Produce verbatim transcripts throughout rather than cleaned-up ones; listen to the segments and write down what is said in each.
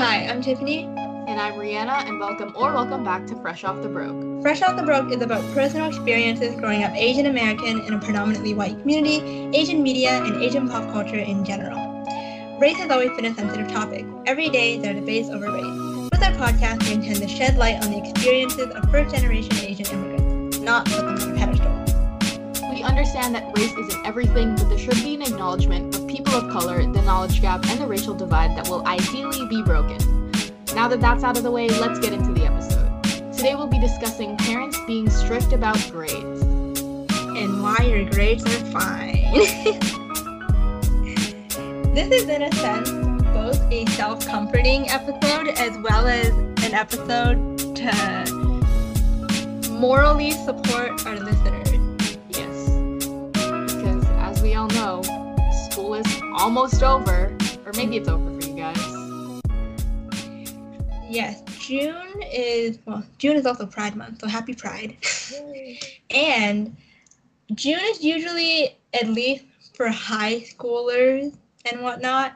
Hi, I'm Tiffany. And I'm Rihanna, and welcome or welcome back to Fresh Off the Broke. Fresh Off the Broke is about personal experiences growing up Asian American in a predominantly white community, Asian media, and Asian pop culture in general. Race has always been a sensitive topic. Every day, there are debates over race. With our podcast, we intend to shed light on the experiences of first-generation Asian immigrants, not put them on a pedestal. We understand that race isn't everything, but there should be an acknowledgement of people of color, the knowledge gap, and the racial divide that will ideally be broken. Now that that's out of the way, let's get into the episode. Today we'll be discussing parents being strict about grades. And why your grades are fine. This is, in a sense, both a self-comforting episode as well as an episode to morally support our listeners. Yes. Because, as we all know, school is almost over. Or maybe it's over for you guys. Yes, June is, well, June is also Pride Month, so happy Pride. And June is usually, at least for high schoolers and whatnot,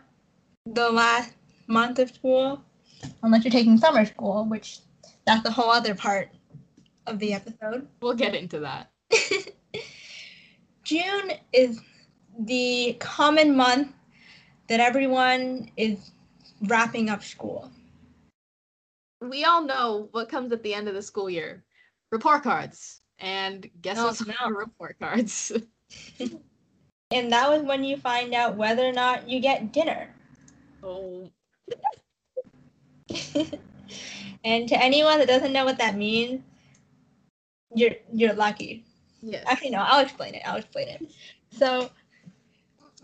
the last month of school, unless you're taking summer school, which that's a whole other part of the episode. We'll get into that. June is the common month that everyone is wrapping up school. We all know what comes at the end of the school year. Report cards. And guess oh, what's no. on report cards? And that was when you find out whether or not you get dinner. Oh. And to anyone that doesn't know what that means, you're you're lucky. Yes. Actually, no, I'll explain it. I'll explain it. So,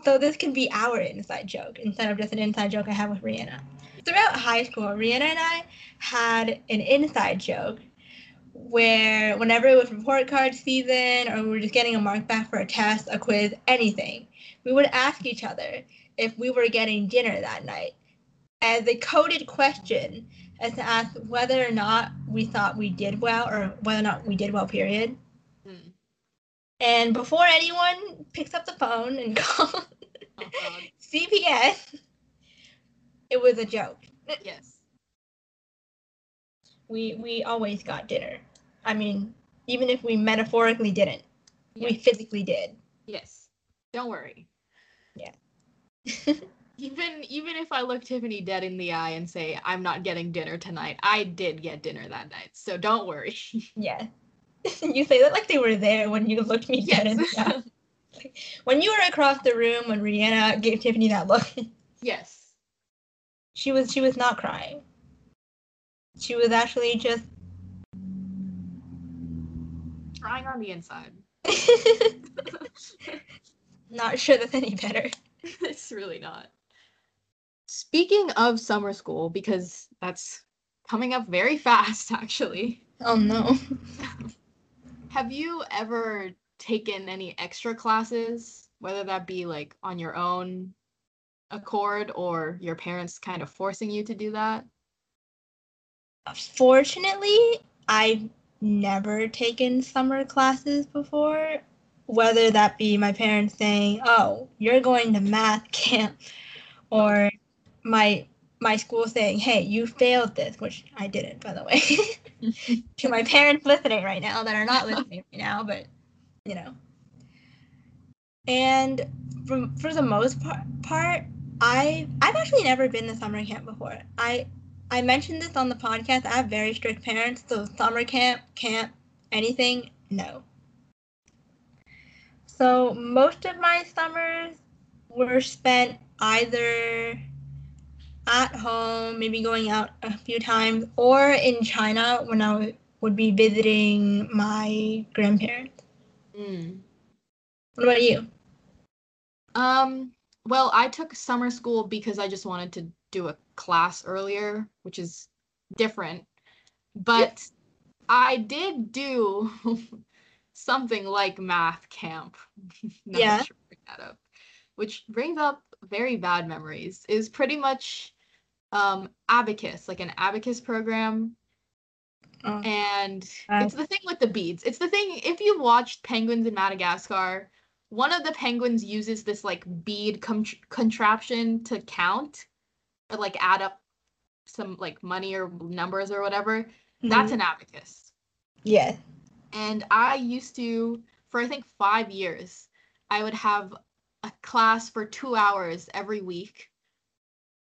so this can be our inside joke instead of just an inside joke I have with Rihanna. Throughout high school, Rihanna and I had an inside joke where whenever it was report card season or we were just getting a mark back for a test, a quiz, anything, we would ask each other if we were getting dinner that night as a coded question as to ask whether or not we thought we did well or whether or not we did well, period. Mm. And before anyone picks up the phone and calls uh-huh. C P S... It was a joke. Yes. We we always got dinner. I mean, even if we metaphorically didn't, yes. we physically did. Yes. Don't worry. Yeah. even even if I look Tiffany dead in the eye and say, I'm not getting dinner tonight, I did get dinner that night. So don't worry. Yeah. You say that like they were there when you looked me yes. dead in the eye. Like, when you were across the room when Rihanna gave Tiffany that look. Yes. She was she was not crying. She was actually just crying on the inside. Not sure that's any better. It's really not. Speaking of summer school, because that's coming up very fast, actually. Oh, no. Have you ever taken any extra classes, whether that be, like, on your own accord or your parents kind of forcing you to do that? Fortunately, I've never taken summer classes before, whether that be my parents saying, oh, you're going to math camp, or my my school saying, hey, you failed this, which I didn't, by the way. To my parents listening right now that are not listening right now, but, you know. And for, for the most par- part, I, I've actually never been to summer camp before. I I mentioned this on the podcast. I have very strict parents, so summer camp, camp, anything, no. So most of my summers were spent either at home, maybe going out a few times, or in China when I w- would be visiting my grandparents. Mm. What about you? Um... Well, I took summer school because I just wanted to do a class earlier, which is different. But yes. I did do something like math camp. Not yeah. sure bring that up, which brings up very bad memories. It was pretty much um, abacus, like an abacus program. Oh. And uh, it's the thing with the beads. It's the thing, if you watched Penguins in Madagascar, one of the penguins uses this, like, bead com- contraption to count or, like, add up some like money or numbers or whatever, mm-hmm. that's an abacus. Yeah. And I used to, for I think five years, I would have a class for two hours every week,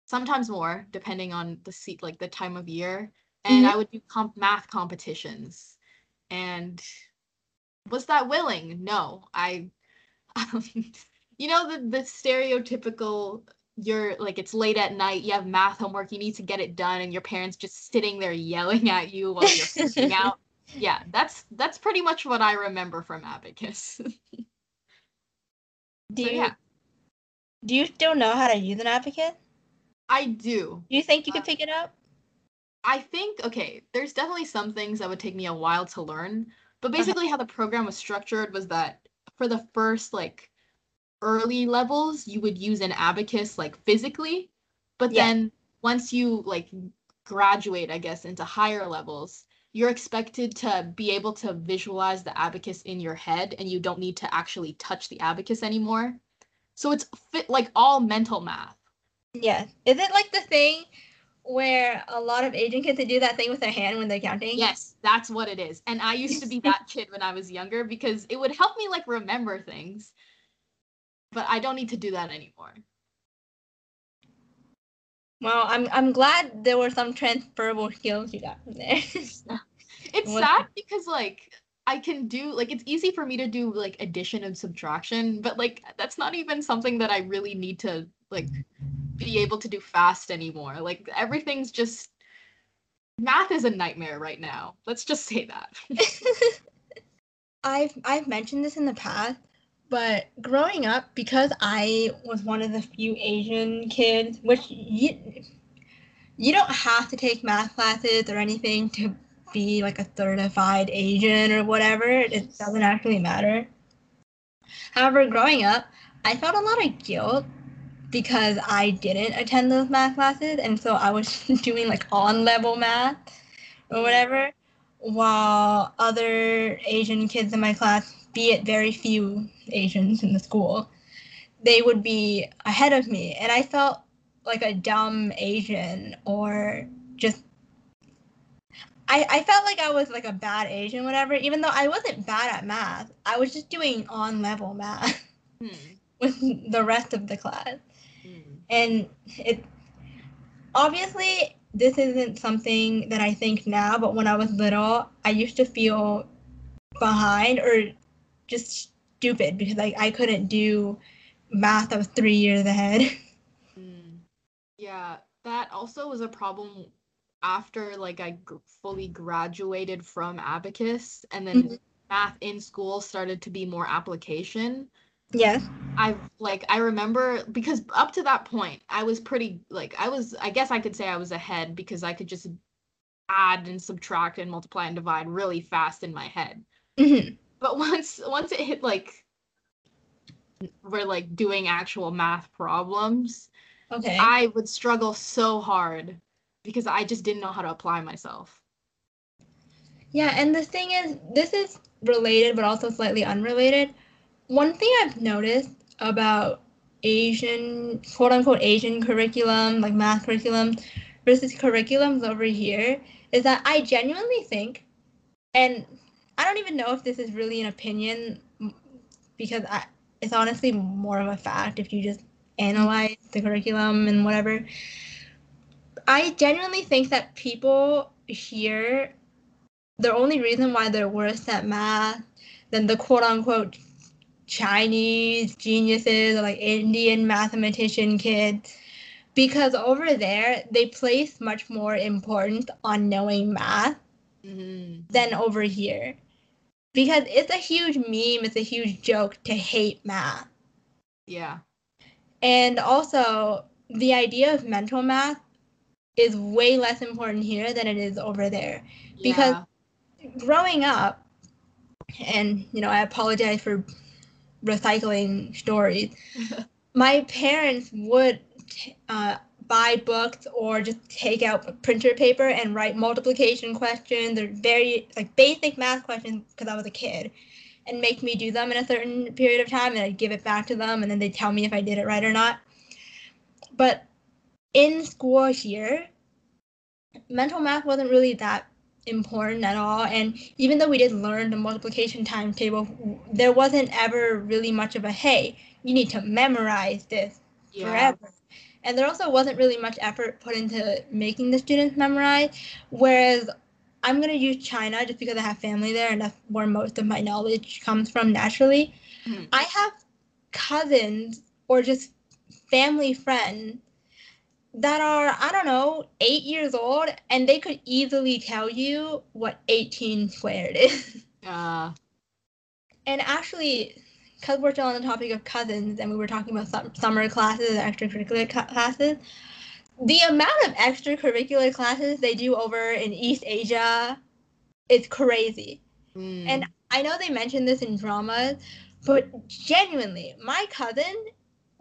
sometimes more, depending on the seat, like the time of year. And mm-hmm. I would do comp- math competitions. And was that willing? No. I, um, you know, the, the stereotypical, you're like, it's late at night, you have math homework, you need to get it done, and your parents just sitting there yelling at you while you're freaking out. Yeah, that's that's pretty much what I remember from abacus. Do so, you, yeah. Do you still know how to use an abacus? I do. Do you think you uh, could pick it up? I think, okay, there's definitely some things that would take me a while to learn. But basically uh-huh. how the program was structured was that for the first, like, early levels, you would use an abacus, like, physically. But yeah. then once you, like, graduate, I guess, into higher levels, you're expected to be able to visualize the abacus in your head, and you don't need to actually touch the abacus anymore. So it's, fit, like, all mental math. Yeah. Is it, like, the thing where a lot of Asian kids, they do that thing with their hand when they're counting? Yes, that's what it is. And I used to be that kid when I was younger because it would help me, like, remember things. But I don't need to do that anymore. Well, I'm I'm glad there were some transferable skills you got from there. It's sad because, like, I can do, like, it's easy for me to do, like, addition and subtraction, but, like, that's not even something that I really need to, like, be able to do fast anymore. Like, everything's just, math is a nightmare right now. Let's just say that. I've I've mentioned this in the past, but growing up, because I was one of the few Asian kids, which you, you don't have to take math classes or anything to be like a certified Asian or whatever. It doesn't actually matter. However, growing up, I felt a lot of guilt because I didn't attend those math classes, and so I was doing like on-level math or whatever, while other Asian kids in my class, be it very few Asians in the school, they would be ahead of me. And I felt like a dumb Asian, or just, I, I felt like I was like a bad Asian, whatever, even though I wasn't bad at math. I was just doing on-level math hmm. with the rest of the class. Hmm. And it, obviously, this isn't something that I think now, but when I was little, I used to feel behind or just stupid because like I couldn't do math that was three years ahead. Mm. Yeah, that also was a problem after like I g- fully graduated from abacus, and then mm-hmm. math in school started to be more application. Yes. I've like I remember because up to that point I was pretty like I was I guess I could say I was ahead because I could just add and subtract and multiply and divide really fast in my head. Mm-hmm. But once once it hit, like, we're, like, doing actual math problems, okay. I would struggle so hard because I just didn't know how to apply myself. Yeah, and the thing is, this is related but also slightly unrelated. One thing I've noticed about Asian, quote-unquote Asian curriculum, like math curriculum, versus curriculums over here is that I genuinely think, and I don't even know if this is really an opinion because I, it's honestly more of a fact if you just analyze the curriculum and whatever. I genuinely think that people here, the only reason why they're worse at math than the quote-unquote Chinese geniuses or like Indian mathematician kids, because over there, they place much more importance on knowing math mm-hmm. than over here. Because it's a huge meme, it's a huge joke to hate math. Yeah. And also, the idea of mental math is way less important here than it is over there. Yeah. Because growing up, and, you know, I apologize for recycling stories, my parents would Uh, buy books or just take out printer paper and write multiplication questions or very like basic math questions because I was a kid, and make me do them in a certain period of time, and I'd give it back to them, and then they'd tell me if I did it right or not. But in school here, mental math wasn't really that important at all. And even though we did learn the multiplication timetable, there wasn't ever really much of a, hey, you need to memorize this yeah. forever. And there also wasn't really much effort put into making the students memorize. Whereas I'm going to use China just because I have family there and that's where most of my knowledge comes from naturally. Mm-hmm. I have cousins or just family friends that are, I don't know, eight years old, and they could easily tell you what eighteen squared is. Uh. And actually, because we're still on the topic of cousins, and we were talking about some summer classes, extracurricular classes, the amount of extracurricular classes they do over in East Asia is crazy. Mm. And I know they mentioned this in dramas, but genuinely, my cousin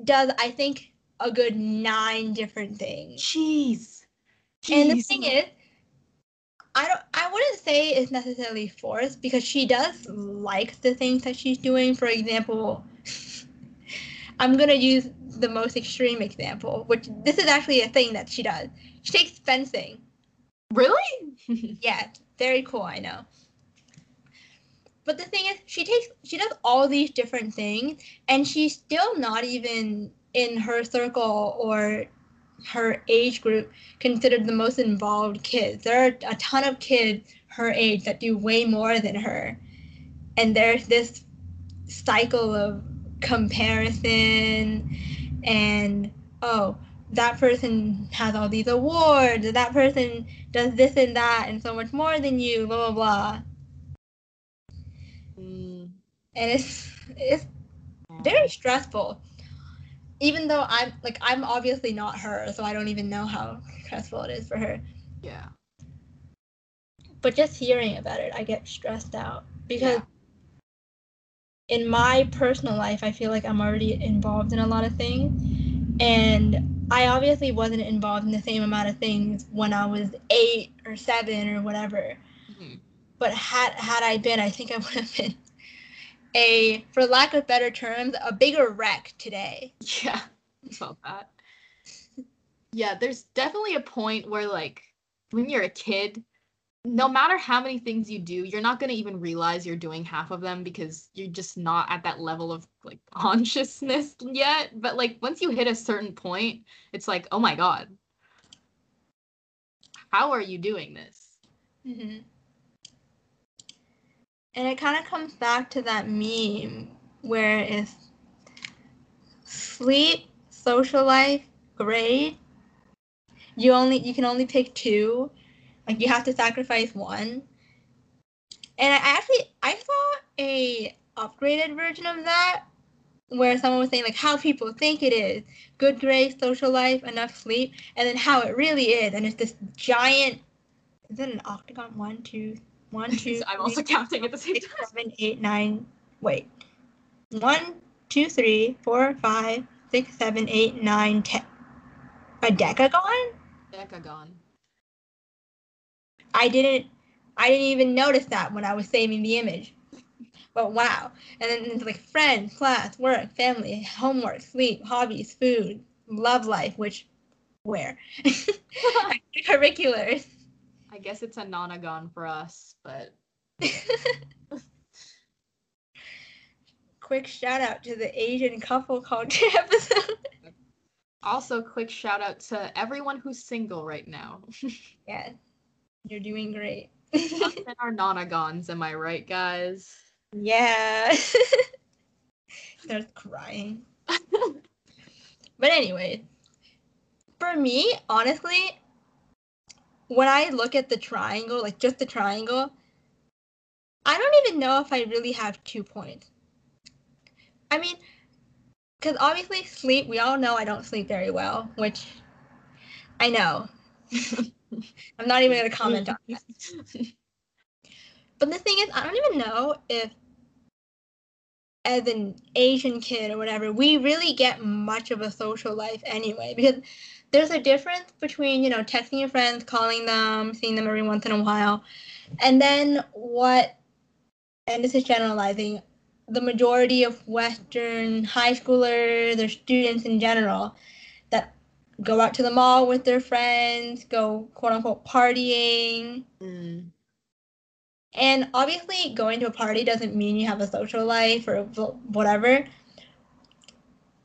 does, I think, a good nine different things. Jeez. Jeez. And the thing is, I don't. I wouldn't say it's necessarily forced because she does like the things that she's doing. For example, I'm going to use the most extreme example, which this is actually a thing that she does. She takes fencing. Really? Yeah, very cool, I know. But the thing is, she takes, she does all these different things, and she's still not even in her circle or her age group considered the most involved kids. There are a ton of kids her age that do way more than her. And there's this cycle of comparison and, oh, that person has all these awards, that person does this and that and so much more than you, blah, blah, blah. Mm. And it's, it's very stressful. Even though I'm, like, I'm obviously not her, so I don't even know how stressful it is for her. Yeah. But just hearing about it, I get stressed out. Because yeah. in my personal life, I feel like I'm already involved in a lot of things. And I obviously wasn't involved in the same amount of things when I was eight or seven or whatever. Mm-hmm. But had had I been, I think I would have been a, for lack of better terms, a bigger wreck today. Yeah, I felt that. Yeah, there's definitely a point where, like, when you're a kid, no matter how many things you do, you're not going to even realize you're doing half of them because you're just not at that level of, like, consciousness yet. But, like, once you hit a certain point, it's like, oh my God, how are you doing this? Mm-hmm. And it kind of comes back to that meme where it's sleep, social life, grade. You only you can only pick two. Like, you have to sacrifice one. And I actually, I saw a upgraded version of that where someone was saying, like, how people think it is. Good grades, social life, enough sleep, and then how it really is. And it's this giant, is it an octagon? One, two, three. One, two, so I'm three, also counting at the same six, time. Seven, eight, nine. Wait. One, two, three, four, five, six, seven, eight, nine, ten. A decagon? Decagon. I didn't. I didn't even notice that when I was saving the image. But wow. And then it's like friends, class, work, family, homework, sleep, hobbies, food, love life, which where? Curriculars. I guess it's a nonagon for us, but. Quick shout out to the Asian couple culture episode. Also, quick shout out to everyone who's single right now. Yes, you're doing great. Us and our nonagons, am I right, guys? Yeah. Starts crying. But anyway, for me, honestly, when I look at the triangle, like just the triangle, I don't even know if I really have two points. I mean, because obviously sleep, we all know I don't sleep very well, which I know. I'm not even going to comment on that. But the thing is, I don't even know if, as an Asian kid or whatever, we really get much of a social life anyway, because there's a difference between, you know, texting your friends, calling them, seeing them every once in a while, and then what, and this is generalizing, the majority of Western high schoolers or students in general that go out to the mall with their friends, go quote-unquote partying. Mm. And obviously going to a party doesn't mean you have a social life or whatever.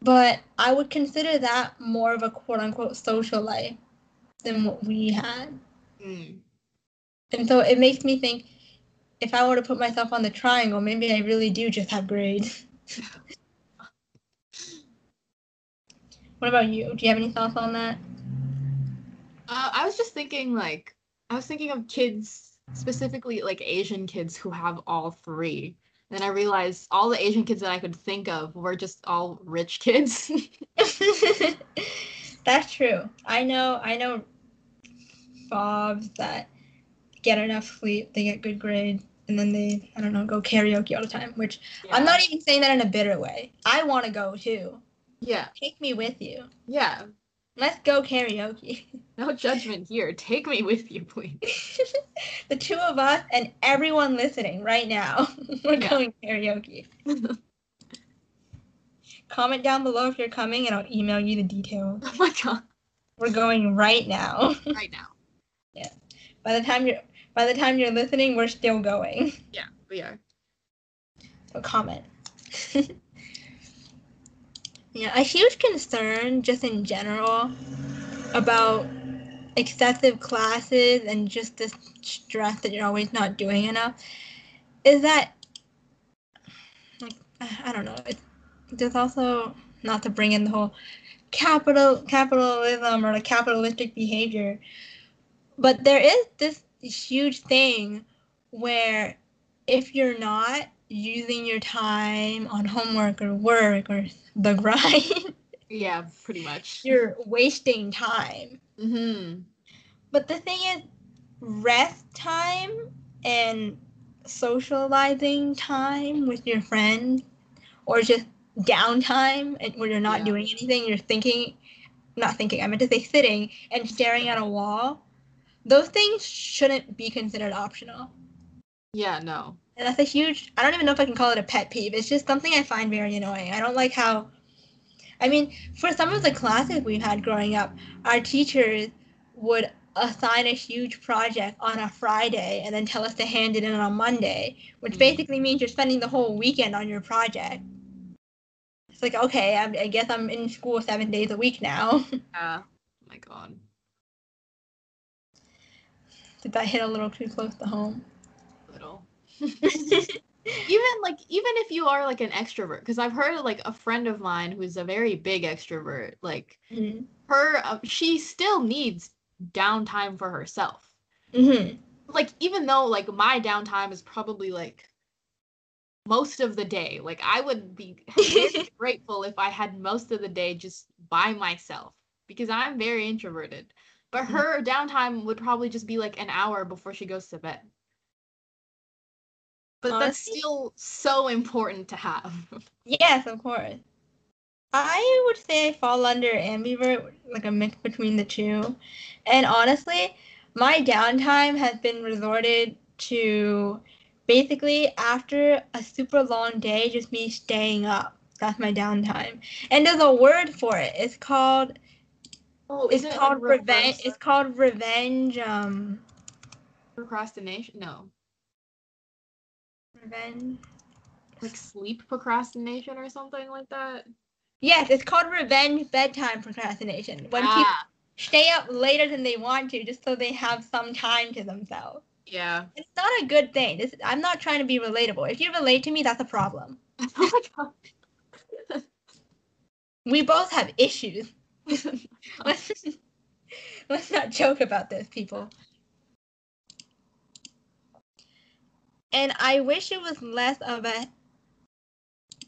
But I would consider that more of a quote-unquote social life than what we had. Mm. And so it makes me think, if I were to put myself on the triangle, maybe I really do just have grades. What about you? Do you have any thoughts on that? Uh, I was just thinking, like, I was thinking of kids, specifically, like, Asian kids who have all three. Then I realized all the Asian kids that I could think of were just all rich kids. That's true. I know, I know fobs that get enough sleep, they get good grades, and then they, I don't know, go karaoke all the time, which yeah. I'm not even saying that in a bitter way. I want to go, too. Yeah. Take me with you. Yeah. Let's go karaoke. No judgment here. Take me with you, please. The two of us and everyone listening right now, we're yeah. going karaoke. Comment down below if you're coming, and I'll email you the details. Oh, my God. We're going right now. Right now. Yeah. By the time you're by the time you're listening, we're still going. Yeah, we are. So comment. Yeah, a huge concern just in general about excessive classes and just this stress that you're always not doing enough is that, like, I don't know, it's, there's also, not to bring in the whole capital capitalism or the capitalistic behavior, but there is this huge thing where if you're not using your time on homework or work or the grind. Yeah, pretty much. You're wasting time. Mm-hmm. But the thing is, rest time and socializing time with your friends, or just downtime and where you're not yeah. doing anything, you're thinking, not thinking, I meant to say sitting and staring at a wall, those things shouldn't be considered optional. Yeah, no. And that's a huge, I don't even know if I can call it a pet peeve. It's just something I find very annoying. I don't like how, I mean, for some of the classes we've had growing up, our teachers would assign a huge project on a Friday and then tell us to hand it in on Monday, which mm. basically means you're spending the whole weekend on your project. It's like, okay, I'm, I guess I'm in school seven days a week now. Yeah. Oh, my God. Did that hit a little too close to home? A little. even like even if you are like an extrovert, because I've heard like a friend of mine who's a very big extrovert, like mm-hmm. her uh, she still needs downtime for herself. Mm-hmm. Like, even though like my downtime is probably like most of the day, like I would be very grateful if I had most of the day just by myself, because I'm very introverted, but her mm-hmm. downtime would probably just be like an hour before she goes to bed. But honestly, that's still so important to have. Yes, of course. I would say I fall under ambivert, like a mix between the two. And honestly, my downtime has been resorted to basically after a super long day, just me staying up. That's my downtime. And there's a word for it. It's called oh, it's it called like revenge. It's called revenge. Um, procrastination? No. Revenge, like sleep procrastination or something like that. Yes, it's called revenge bedtime procrastination. When ah. people stay up later than they want to just so they have some time to themselves. Yeah, it's not a good thing. This, I'm not trying to be relatable. If you relate to me, that's a problem. Oh my God. We both have issues. let's, let's not joke about this, people. And I wish it was less of a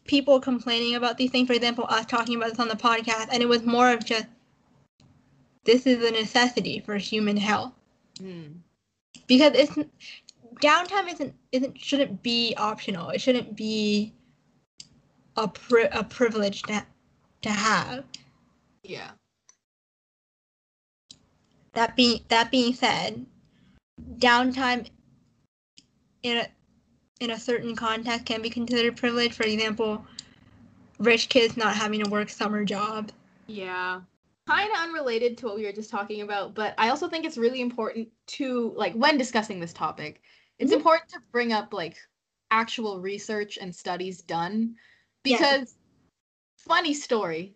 people complaining about these things. For example, us talking about this on the podcast, and it was more of just, this is a necessity for human health. Mm. Because it's downtime isn't isn't shouldn't be optional. It shouldn't be a pri- a privilege to to have. Yeah. That being that being said, downtime in a in a certain context can be considered privilege. For example, rich kids not having to work summer jobs. Yeah. kind of unrelated to what we were just talking about, but I also think it's really important to, like, when discussing this topic, it's mm-hmm. important to bring up, like, actual research and studies done, because, yeah. funny story.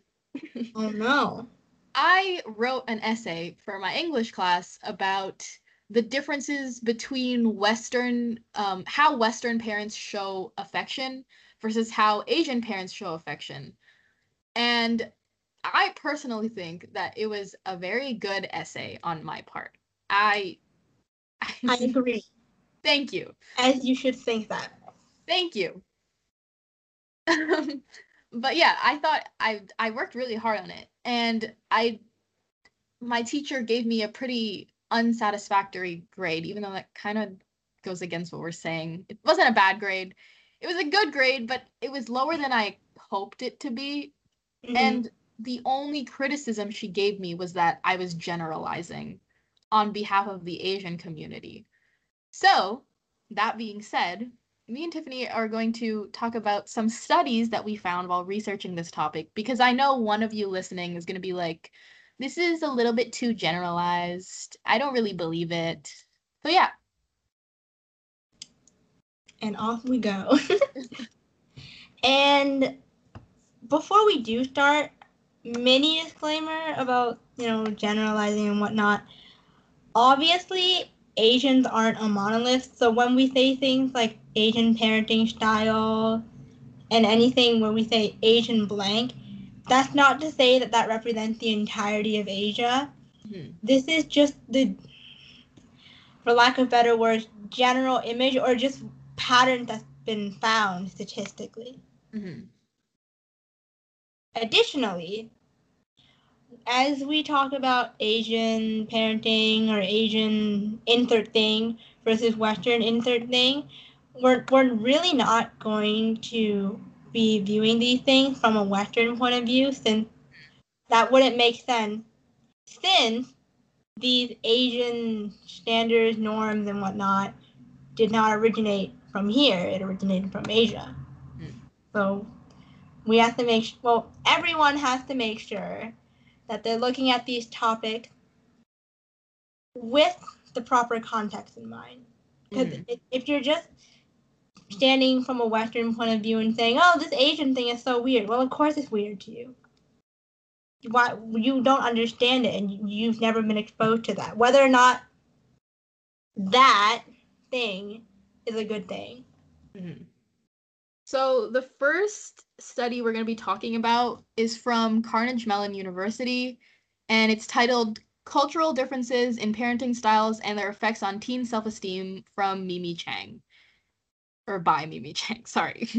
Oh, no. I wrote an essay for my English class about the differences between Western, um, how Western parents show affection versus how Asian parents show affection. And I personally think that it was a very good essay on my part. I, I, I agree. Thank you. As you should think that. Thank you. But yeah, I thought I I worked really hard on it, and I my teacher gave me a pretty unsatisfactory grade, even though that kind of goes against what we're saying. It wasn't a bad grade. It was a good grade, but it was lower than I hoped it to be. Mm-hmm. And the only criticism she gave me was that I was generalizing on behalf of the Asian community. So, that being said, me and Tiffany are going to talk about some studies that we found while researching this topic, because I know one of you listening is going to be like, this is a little bit too generalized. I don't really believe it. So, yeah. And off we go. And before we do start, mini disclaimer about, you know, generalizing and whatnot. Obviously, Asians aren't a monolith, so when we say things like Asian parenting style and anything when we say Asian blank, that's not to say that that represents the entirety of Asia. Mm-hmm. This is just the, for lack of better words, general image or just pattern that's been found statistically. Mm-hmm. Additionally, as we talk about Asian parenting or Asian insert thing versus Western insert thing, we're we're really not going to be viewing these things from a Western point of view, since that wouldn't make sense, since these Asian standards, norms, and whatnot did not originate from here. It originated from Asia. Mm. So we have to make, well, everyone has to make sure that they're looking at these topics with the proper context in mind. Because mm-hmm. if you're just standing from a Western point of view and saying, oh, this Asian thing is so weird. Well, of course it's weird to you. Why, you don't understand it, and you've never been exposed to that. Whether or not that thing is a good thing. Mm-hmm. So the first study we're going to be talking about is from Carnegie Mellon University, and it's titled Cultural Differences in Parenting Styles and Their Effects on Teen Self-Esteem from Mimi Chang. Or by Mimi Chang, sorry.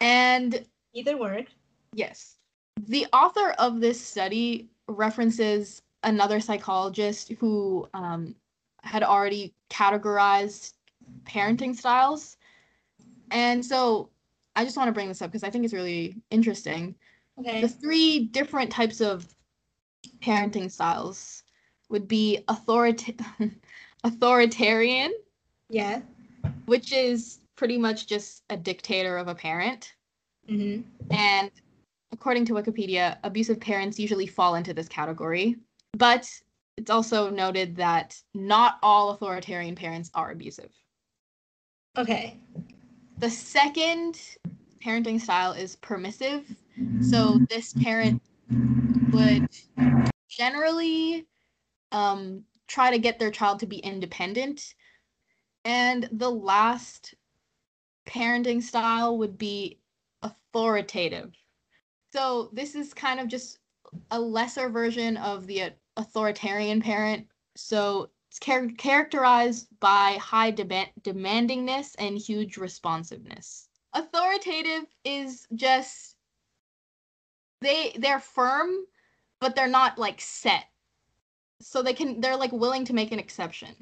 And either word. Yes. The author of this study references another psychologist who um, had already categorized parenting styles. And so I just want to bring this up because I think it's really interesting. Okay. The three different types of parenting styles would be authorita- authoritarian. Yeah. Which is pretty much just a dictator of a parent. Mm-hmm. And according to Wikipedia, abusive parents usually fall into this category. But it's also noted that not all authoritarian parents are abusive. Okay. The second parenting style is permissive. So this parent would generally um, try to get their child to be independent. And the last parenting style would be authoritative. So this is kind of just a lesser version of the authoritarian parent. So it's char- characterized by high de- demandingness and huge responsiveness. Authoritative is just, they, they're firm, but they're not, like, set. So they can, they're, like, willing to make an exception.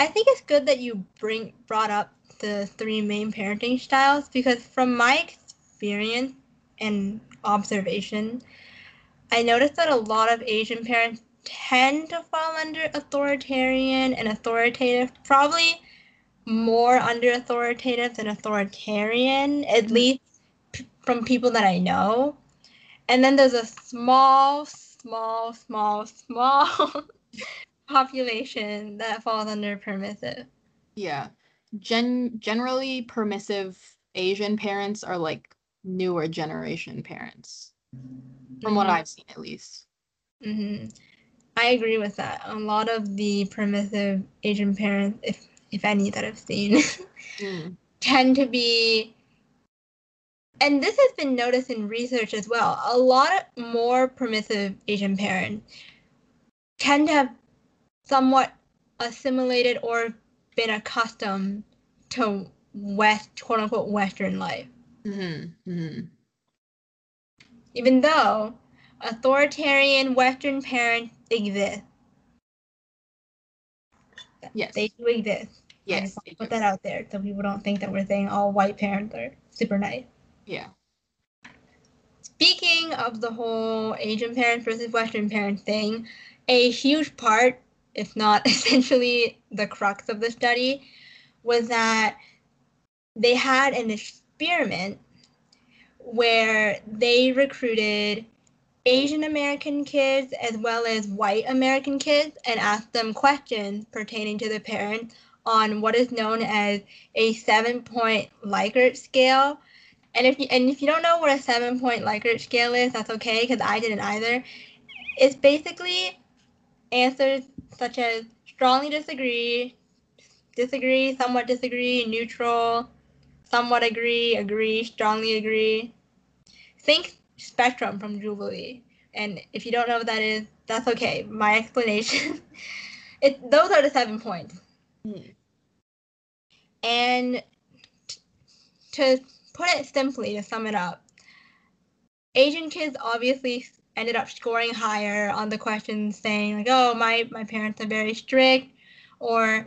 I think it's good that you bring brought up the three main parenting styles, because from my experience and observation, I noticed that a lot of Asian parents tend to fall under authoritarian and authoritative, probably more under authoritative than authoritarian, at least p- from people that I know. And then there's a small, small, small, small population that falls under permissive. Yeah. Gen- generally permissive Asian parents are like newer generation parents, from mm-hmm. what I've seen at least. Mm-hmm. I agree with that. A lot of the permissive Asian parents, if if any that I've seen, mm. tend to be, and this has been noticed in research as well, a lot more permissive Asian parents tend to have somewhat assimilated or been accustomed to West, quote-unquote, Western life. Mm-hmm. Mm-hmm. Even though authoritarian Western parents exist. Yes. They do exist. Yes. I put that out there so people don't think that we're saying all white parents are super nice. Yeah. Speaking of the whole Asian parents versus Western parents thing, a huge part, if not essentially the crux of the study, was that they had an experiment where they recruited Asian American kids as well as white American kids and asked them questions pertaining to the parents on what is known as a seven-point Likert scale. And if you, and if you don't know what a seven-point Likert scale is, that's okay, because I didn't either. It's basically answers such as strongly disagree, disagree, somewhat disagree, neutral, somewhat agree, agree, strongly agree. Think Spectrum from Jubilee. And if you don't know what that is, that's okay. My explanation. it Those are the seven points. Mm. And t- to put it simply, to sum it up, Asian kids obviously ended up scoring higher on the questions saying, like, oh, my, my parents are very strict. Or,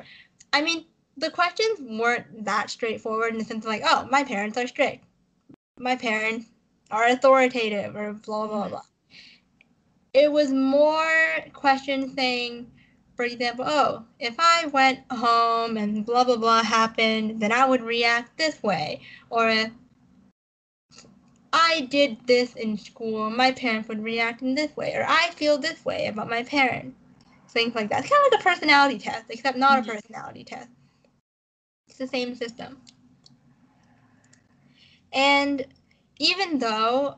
I mean, the questions weren't that straightforward in the sense of, like, oh, my parents are strict. My parents are authoritative, or blah, blah, blah. It was more questions saying, for example, oh, if I went home and blah, blah, blah happened, then I would react this way. Or if I did this in school, my parents would react in this way. Or I feel this way about my parents. Things like that. It's kind of like a personality test, except not a personality test. It's the same system. And even though,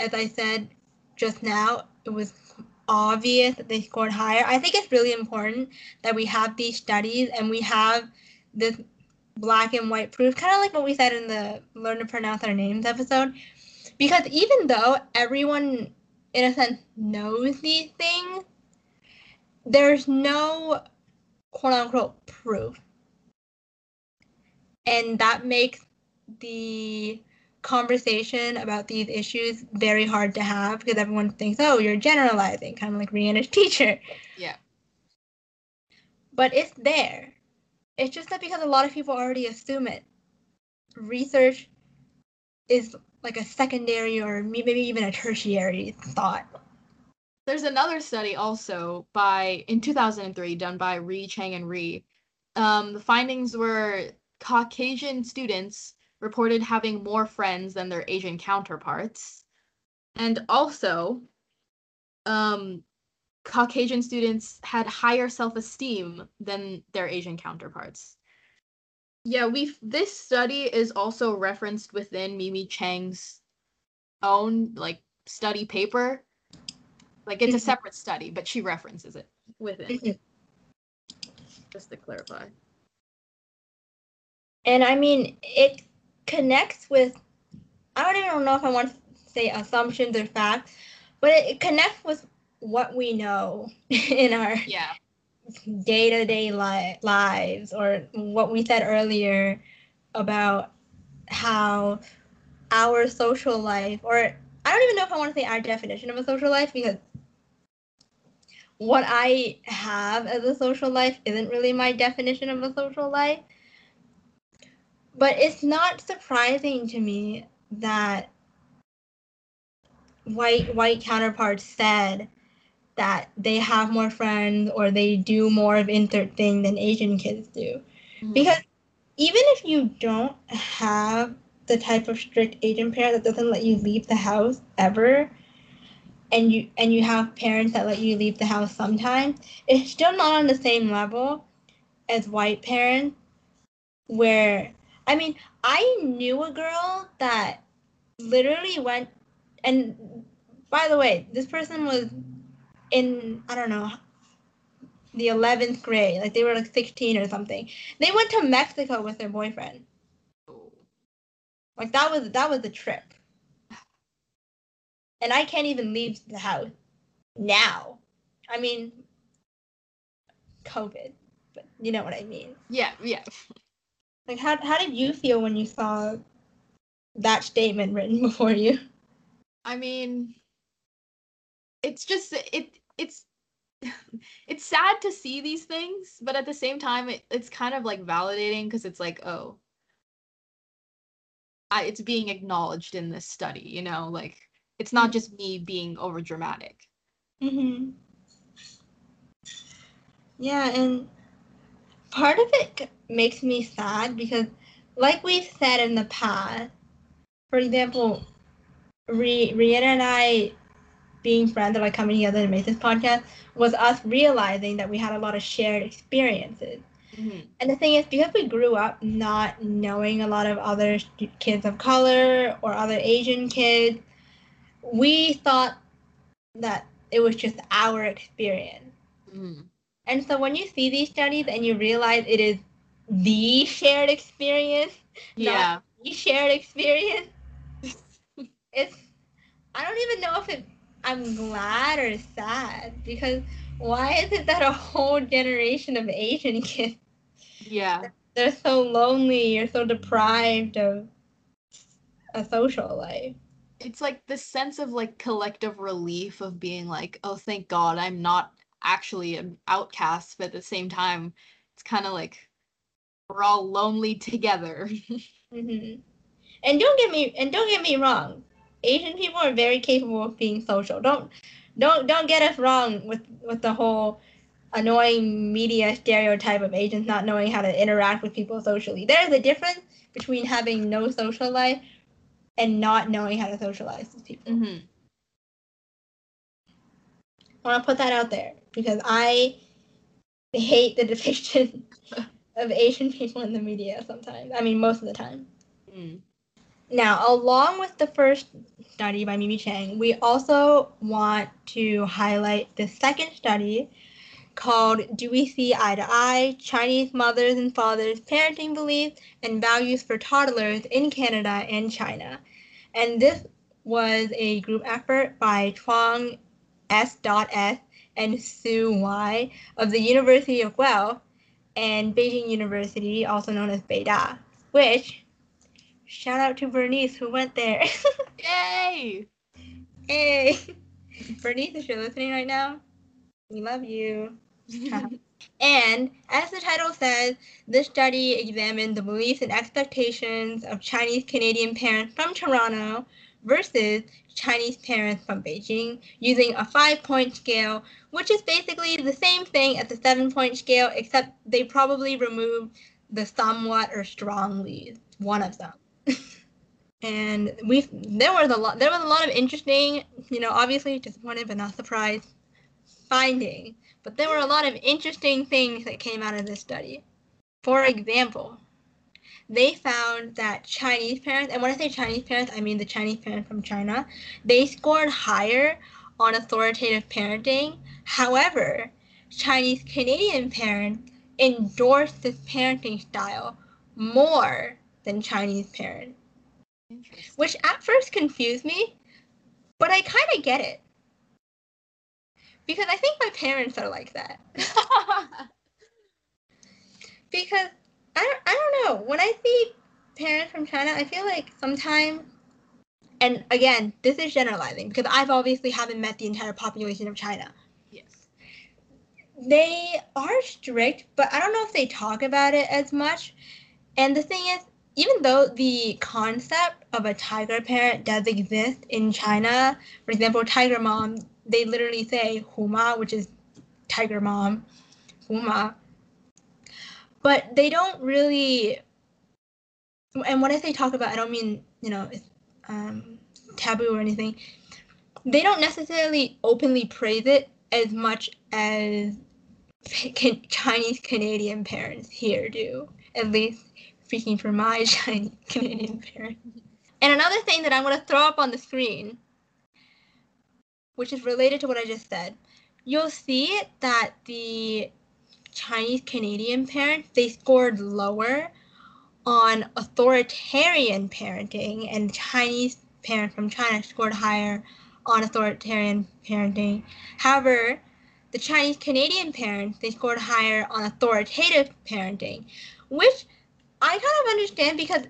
as I said just now, it was obvious that they scored higher, I think it's really important that we have these studies and we have this black and white proof, kind of like what we said in the Learn to Pronounce Our Names episode. Because even though everyone, in a sense, knows these things, there's no quote-unquote proof. And that makes the conversation about these issues very hard to have, because everyone thinks, oh, you're generalizing, kind of like Rihanna's teacher. Yeah. But it's there. It's just that because a lot of people already assume it, research is like a secondary or maybe even a tertiary thought. There's another study also by in two thousand three done by Ri, Chang, and Ri. Um, the findings were Caucasian students reported having more friends than their Asian counterparts. And also, um, Caucasian students had higher self-esteem than their Asian counterparts. Yeah, we this study is also referenced within Mimi Chang's own, like, study paper. Like, it's a separate study, but she references it within. Just to clarify. And, I mean, it connects with, I don't even know if I want to say assumptions or facts, but it, it connects with what we know in our yeah. day-to-day li- lives, or what we said earlier about how our social life, or I don't even know if I want to say our definition of a social life, because what I have as a social life isn't really my definition of a social life. But it's not surprising to me that white white counterparts said that they have more friends or they do more of insert thing than Asian kids do. Mm-hmm. Because even if you don't have the type of strict Asian parent that doesn't let you leave the house ever, and you and you have parents that let you leave the house sometimes, it's still not on the same level as white parents where, I mean, I knew a girl that literally went, and by the way, this person was in, I don't know, the eleventh grade, like they were like sixteen or something. They went to Mexico with their boyfriend. Like that was that was a trip. And I can't even leave the house now. I mean, COVID, but you know what I mean. Yeah, yeah. Like, how how did you feel when you saw that statement written before you? I mean, it's just, it it's, it's sad to see these things, but at the same time, it, it's kind of, like, validating because it's like, oh, I, it's being acknowledged in this study, you know? Like, it's not just me being overdramatic. Mm-hmm. Yeah, and part of it makes me sad because, like we've said in the past, for example, Rih- Rihanna and I being friends and like coming together to make this podcast was us realizing that we had a lot of shared experiences. Mm-hmm. And the thing is, because we grew up not knowing a lot of other kids of color or other Asian kids, we thought that it was just our experience. Mm-hmm. And so when you see these studies and you realize it is the shared experience, yeah, not the shared experience, it's, I don't even know if it, I'm glad or sad, because why is it that a whole generation of Asian kids, yeah, they're so lonely, you're so deprived of a social life? It's like this sense of like collective relief of being like, oh, thank God I'm not actually an outcast, but at the same time, it's kind of like we're all lonely together. Mm-hmm. And don't get me and don't get me wrong, Asian people are very capable of being social. Don't don't don't get us wrong with, with the whole annoying media stereotype of Asians not knowing how to interact with people socially. There is a difference between having no social life and not knowing how to socialize with people. Mm-hmm. I want to put that out there because I hate the depiction of Asian people in the media sometimes. I mean, most of the time. Mm. Now, along with the first study by Mimi Chang, we also want to highlight the second study called Do We See Eye to Eye? Chinese Mothers and Fathers' Parenting Beliefs and Values for Toddlers in Canada and China. And this was a group effort by Chuang S S and Su Y. of the University of Guelph and Beijing University, also known as Beida, which... shout out to Bernice, who went there. Yay! Hey! Bernice, if you're listening right now, we love you. And, as the title says, this study examined the beliefs and expectations of Chinese-Canadian parents from Toronto versus Chinese parents from Beijing using a five-point scale, which is basically the same thing as the seven-point scale, except they probably removed the somewhat or strongly, one of them. And we there was a lot there was a lot of interesting, you know, obviously disappointed but not surprised findings. But there were a lot of interesting things that came out of this study. For example, they found that Chinese parents, and when I say Chinese parents, I mean the Chinese parents from China, they scored higher on authoritative parenting. However, Chinese Canadian parents endorsed this parenting style more than Chinese parents. Which at first confused me, but I kind of get it. Because I think my parents are like that. Because, I don't, I don't know, when I see parents from China, I feel like sometimes, and again, this is generalizing, because I've obviously haven't met the entire population of China. Yes. They are strict, but I don't know if they talk about it as much. And the thing is, even though the concept of a tiger parent does exist in China, for example, tiger mom, they literally say huma, which is tiger mom, huma. But they don't really, and when I say talk about, I don't mean, you know, it's um, taboo or anything. they don't necessarily openly praise it as much as can Chinese Canadian parents here do, at least speaking for my Chinese Canadian parents. And another thing that I'm going to throw up on the screen, which is related to what I just said, you'll see that the Chinese Canadian parents, they scored lower on authoritarian parenting, and Chinese parents from China scored higher on authoritarian parenting. However, the Chinese Canadian parents, they scored higher on authoritative parenting, which I kind of understand, because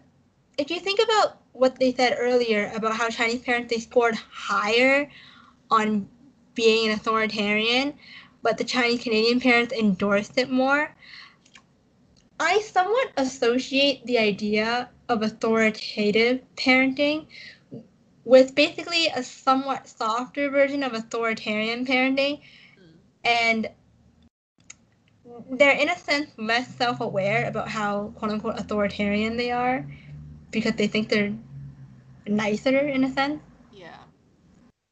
if you think about what they said earlier about how Chinese parents, they scored higher on being an authoritarian, but the Chinese Canadian parents endorsed it more. I somewhat associate the idea of authoritative parenting with basically a somewhat softer version of authoritarian parenting, mm. and they're in a sense less self-aware about how quote-unquote authoritarian they are, because they think they're nicer in a sense. Yeah.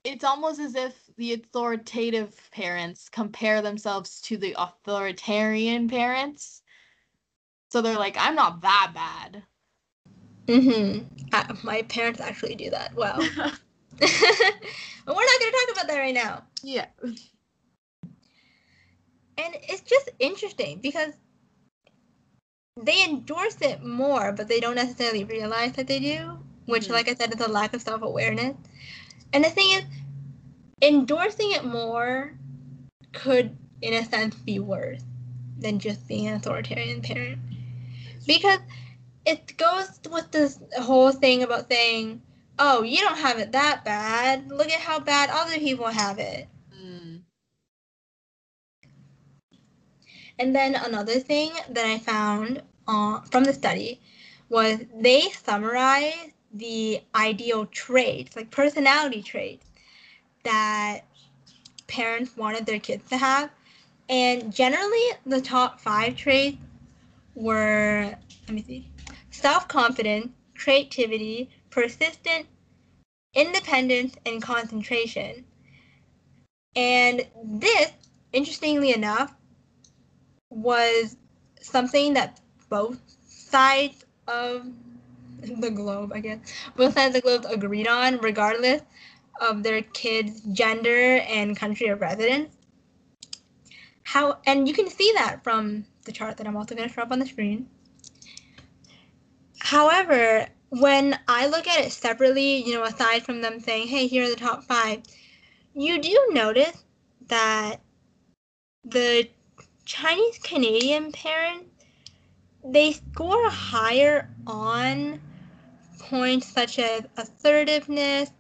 It's almost as if the authoritative parents compare themselves to the authoritarian parents. So they're like, I'm not that bad. Mm-hmm. Uh, my parents actually do that. Wow. But we're not going to talk about that right now. Yeah. And it's just interesting because they endorse it more, but they don't necessarily realize that they do, which, mm-hmm. like I said, is a lack of self-awareness. And the thing is, endorsing it more could, in a sense, be worse than just being an authoritarian parent. Because it goes with this whole thing about saying, oh, you don't have it that bad. Look at how bad other people have it. Mm. And then another thing that I found uh, from the study was they summarized the ideal traits, like personality traits, that parents wanted their kids to have. And generally, the top five traits were, let me see, self-confidence, creativity, persistence, independence, and concentration. And this, interestingly enough, was something that both sides of the globe, I guess, both sides of the globe agreed on, regardless of their kids' gender and country of residence. How, and you can see that from the chart that I'm also going to show up on the screen. However, when I look at it separately, you know, aside from them saying, hey, here are the top five, you do notice that the Chinese Canadian parents, they score higher on points such as assertiveness,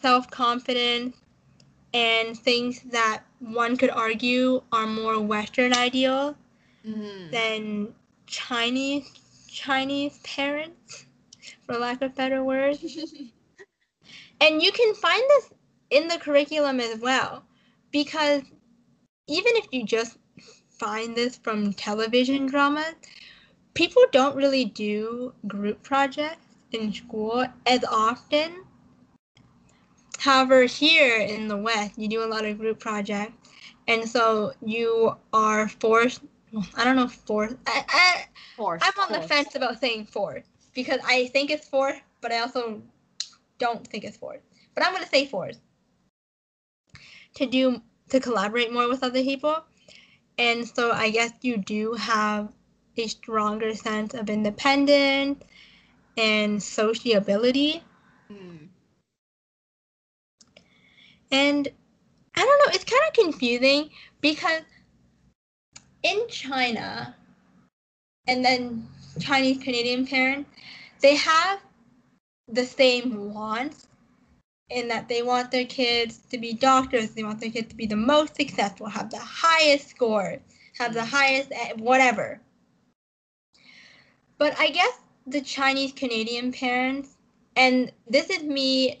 self-confidence, and things that one could argue are more Western ideals mm. than Chinese Chinese parents, for lack of better words. And you can find this in the curriculum as well, because even if you just find this from television dramas, people don't really do group projects in school as often. However, here in the West, you do a lot of group projects, and so you are forced, I don't know, forced, I, I, forced I'm on forced. the fence about saying forced, because I think it's forced, but I also don't think it's forced, but I'm going to say forced, to do, to collaborate more with other people, and so I guess you do have a stronger sense of independence and sociability. Mm. And I don't know, it's kind of confusing because in China, and then Chinese Canadian parents, they have the same wants in that they want their kids to be doctors, they want their kids to be the most successful, have the highest score, have the highest whatever. But I guess the Chinese Canadian parents, and this is me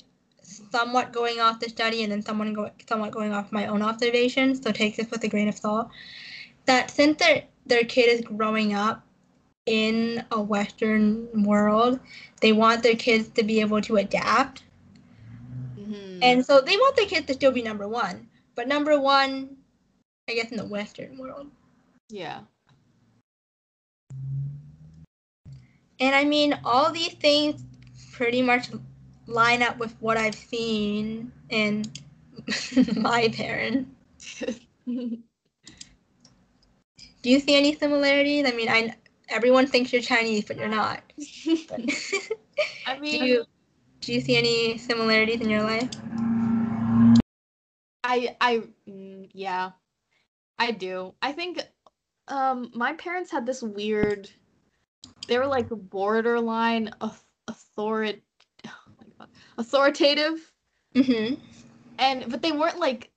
somewhat going off the study and then someone go, somewhat going off my own observations, so take this with a grain of salt, that since their, their kid is growing up in a Western world, they want their kids to be able to adapt. Mm. Mm-hmm. And so they want their kids to still be number one, but number one, I guess, in the Western world. Yeah. And I mean, all these things pretty much line up with what I've seen in my parents. Do you see any similarities? I mean, I everyone thinks you're Chinese, but you're not. But I mean, do you, do you see any similarities in your life? I I yeah, I do. I think um, my parents had this weird. They were like borderline authority, oh my God, authoritative. Mm-hmm. And but they weren't like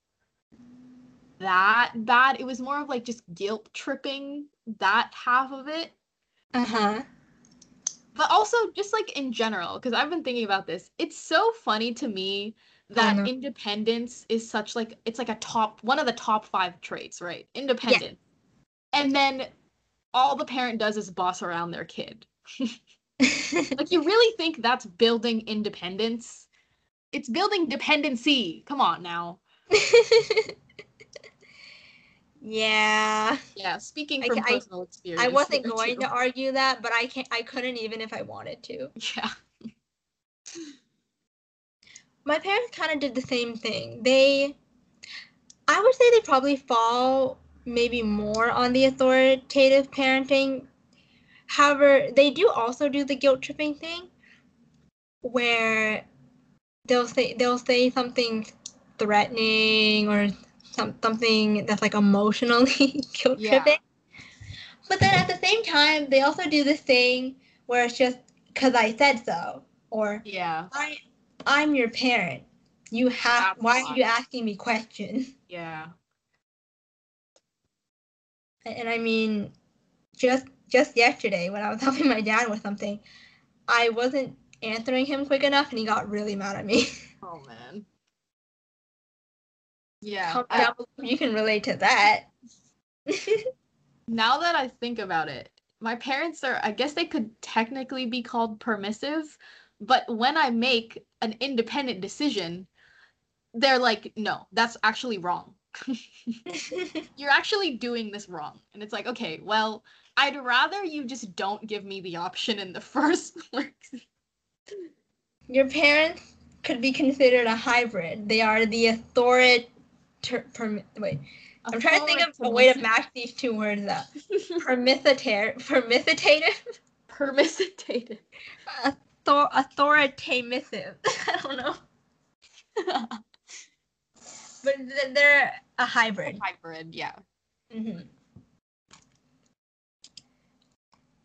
that bad. It was more of like just guilt tripping, that half of it. Uh-huh. But also just like in general, because I've been thinking about this. It's so funny to me that independence is such like it's like a top one of the top five traits, right? Independent. Yeah. And then all the parent does is boss around their kid. Like, you really think that's building independence? It's building dependency. Come on now. Yeah. Yeah, speaking from I, personal I, experience. I wasn't going too. to argue that, but I can't, I couldn't even if I wanted to. Yeah. My parents kind of did the same thing. They, I would say they probably fall... maybe more on the authoritative parenting. However, they do also do the guilt tripping thing where they'll say they'll say something threatening or some, something that's like emotionally guilt tripping. Yeah. But then at the same time, they also do this thing where it's just because I said so, or yeah, I, I'm your parent. You have that's why are you asking me questions? Yeah. And I mean, just just yesterday when I was helping my dad with something, I wasn't answering him quick enough, and he got really mad at me. Oh, man. Yeah. I, you can relate to that. Now that I think about it, my parents are, I guess they could technically be called permissive, but when I make an independent decision, they're like, no, that's actually wrong. You're actually doing this wrong. And it's like, okay, well, I'd rather you just don't give me the option in the first place. Your parents could be considered a hybrid. They are the authority permit wait author- I'm trying to think of a way to match these two words up. Permissitative permissitative permissitative Author- authoritative I don't know. But they're a hybrid. A hybrid, yeah. Mm-hmm.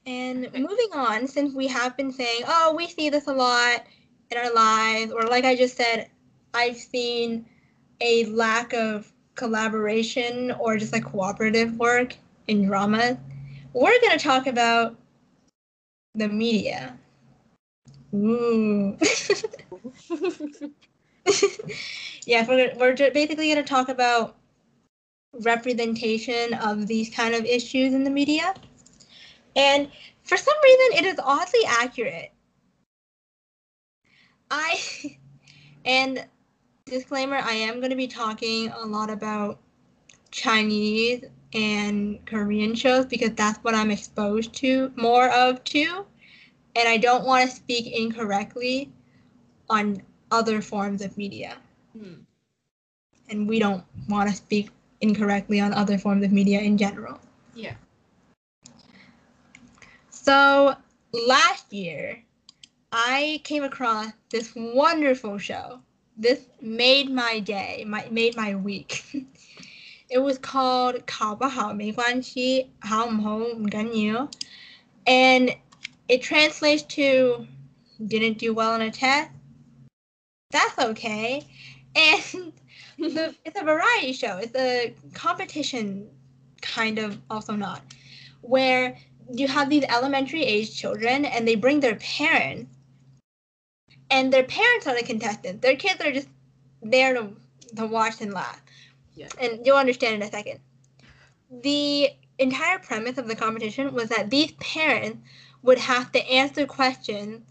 And okay. Moving on, since we have been saying, oh, we see this a lot in our lives, or like I just said, I've seen a lack of collaboration or just like cooperative work in dramas, we're going to talk about the media. Ooh. Yeah, we're we're basically going to talk about representation of these kind of issues in the media. And for some reason, it is oddly accurate. I, and disclaimer, I am going to be talking a lot about Chinese and Korean shows because that's what I'm exposed to more of too. And I don't want to speak incorrectly on other forms of media. Hmm. And we don't want to speak incorrectly on other forms of media in general. Yeah. So last year, I came across this wonderful show. This made my day, my, made my week. It was called 考不好，没关系，好不好，跟你. And it translates to didn't do well on a test. That's okay. And the, it's a variety show. It's a competition, kind of, also not, where you have these elementary-age children, and they bring their parents, and their parents are the contestants. Their kids are just there to, to watch and laugh. Yeah. And you'll understand in a second. The entire premise of the competition was that these parents would have to answer questions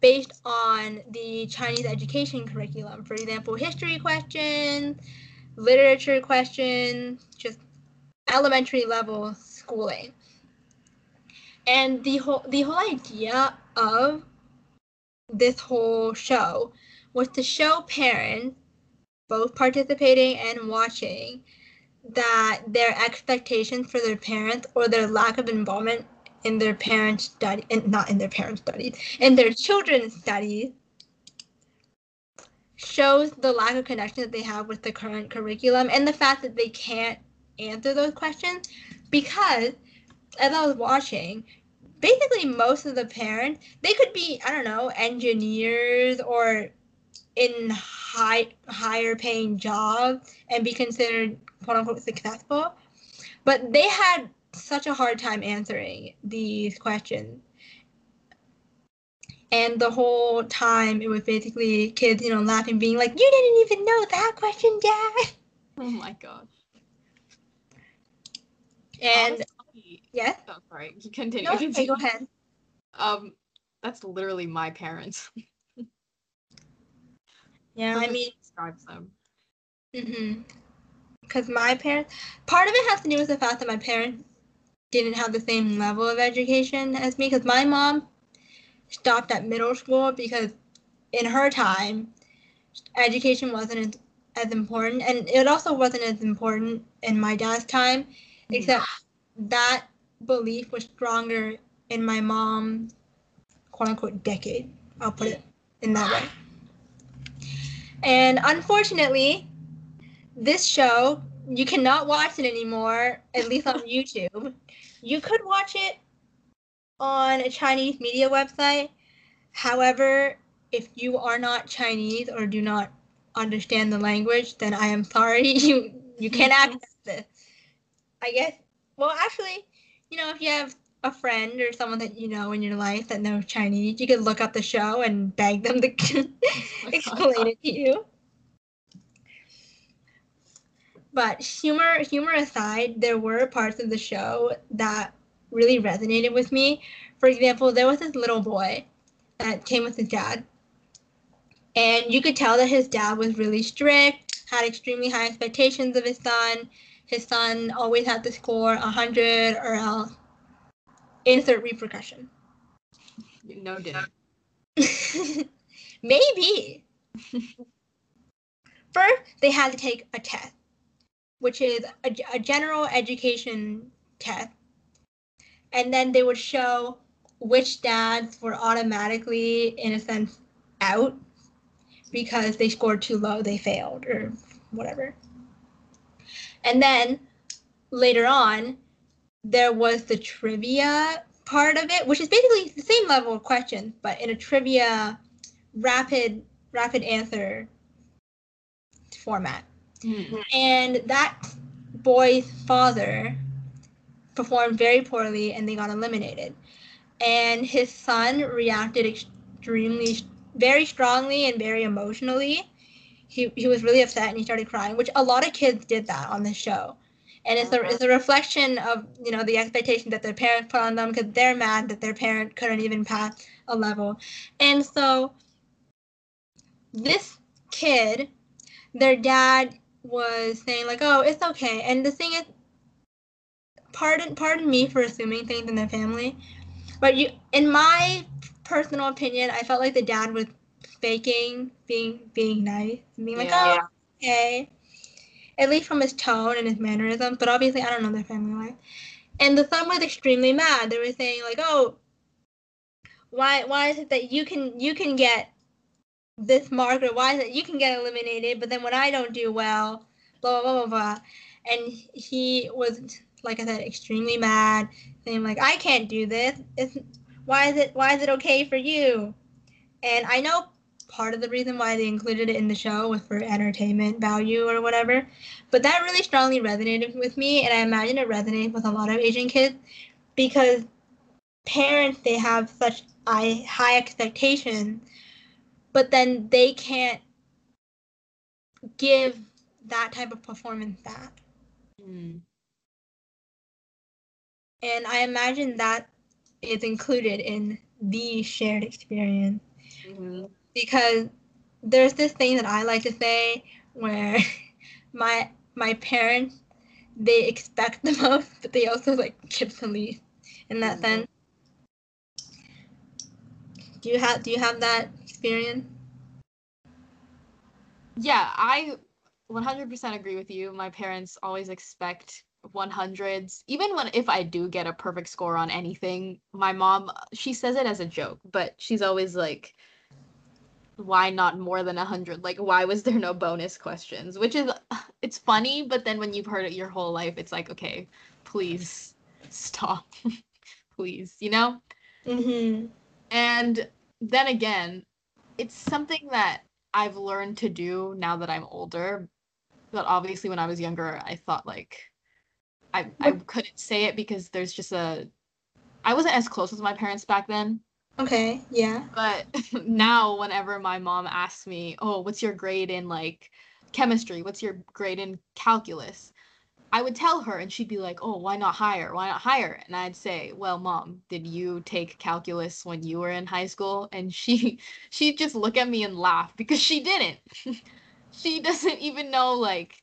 based on the Chinese education curriculum. For example, history question, literature question, just elementary level schooling. And the whole, the whole idea of this whole show was to show parents, both participating and watching, that their expectations for their parents or their lack of involvement in their parents' study, and not in their parents' studies, in their children's studies, shows the lack of connection that they have with the current curriculum and the fact that they can't answer those questions. Because as I was watching, basically most of the parents, they could be, I don't know, engineers or in high, higher paying jobs and be considered quote unquote successful, but they had such a hard time answering these questions. And the whole time it was basically kids, you know, laughing, being like, you didn't even know that question, Dad. Oh my gosh. And honestly, yeah. Oh, sorry. Continue. No, okay, go ahead. Um, that's literally my parents. Yeah, I mean, describes them. Mm-hmm. Because my parents, part of it has to do with the fact that my parents didn't have the same level of education as me, because my mom stopped at middle school because in her time, education wasn't as important, and it also wasn't as important in my dad's time, mm-hmm. except that belief was stronger in my mom's quote-unquote decade. I'll put it in that way. And unfortunately, this show, you cannot watch it anymore, at least on YouTube. You could watch it on a Chinese media website. However, if you are not Chinese or do not understand the language, then I am sorry, you you can't access this. I guess, well, actually, you know, if you have a friend or someone that you know in your life that knows Chinese, you could look up the show and beg them to explain it to you. But humor, humor aside, there were parts of the show that really resonated with me. For example, there was this little boy that came with his dad, and you could tell that his dad was really strict, had extremely high expectations of his son. His son always had to score one hundred or else insert repercussion. No doubt. Maybe. First, they had to take a test, which is a, a general education test. And then they would show which dads were automatically, in a sense, out because they scored too low, they failed, or whatever. And then later on, there was the trivia part of it, which is basically the same level of questions, but in a trivia rapid rapid answer format. Mm-hmm. And that boy's father performed very poorly and they got eliminated. And his son reacted extremely, very strongly and very emotionally. He, he was really upset and he started crying, which a lot of kids did that on the show. And it's a, it's a reflection of, you know, the expectation that their parents put on them because they're mad that their parent couldn't even pass a level. And so this kid, their dad was saying like, oh, it's okay. And the thing is, pardon, pardon me for assuming things in their family, but you, in my personal opinion, I felt like the dad was faking, being, being nice, and being like, yeah, oh, yeah. okay. At least from his tone and his mannerisms, but obviously I don't know their family life. And the son was extremely mad. They were saying like, "Oh, why why is it that you can you can get this mark, or why is it you can get eliminated, but then when I don't do well, blah blah blah blah." And he was, like I said, extremely mad, saying like, "I can't do this. It's, why is it why is it okay for you?" And I know part of the reason why they included it in the show was for entertainment value or whatever, but that really strongly resonated with me, and I imagine it resonated with a lot of Asian kids because parents, they have such high expectations, but then they can't give that type of performance back. Mm. And I imagine that is included in the shared experience. mm-hmm. because there's this thing that I like to say where my my parents, they expect the most, but they also like give the least in that mm-hmm. sense. Do you have do you have that experience? Yeah, I one hundred percent agree with you. My parents always expect hundreds. Even when if I do get a perfect score on anything, my mom, she says it as a joke, but she's always like, why not more than one hundred? Like, why was there no bonus questions? Which is, it's funny, but then when you've heard it your whole life, it's like, okay, please stop. Please, you know? Mm-hmm. And then again, it's something that I've learned to do now that I'm older. But obviously when I was younger, I thought like, I, I couldn't say it because there's just a, I wasn't as close with my parents back then. Okay, yeah. But now whenever my mom asks me, oh, what's your grade in like chemistry? What's your grade in calculus? I would tell her and she'd be like, oh, why not higher? Why not higher? And I'd say, well, mom, did you take calculus when you were in high school? And she, she'd just look at me and laugh because she didn't. She doesn't even know like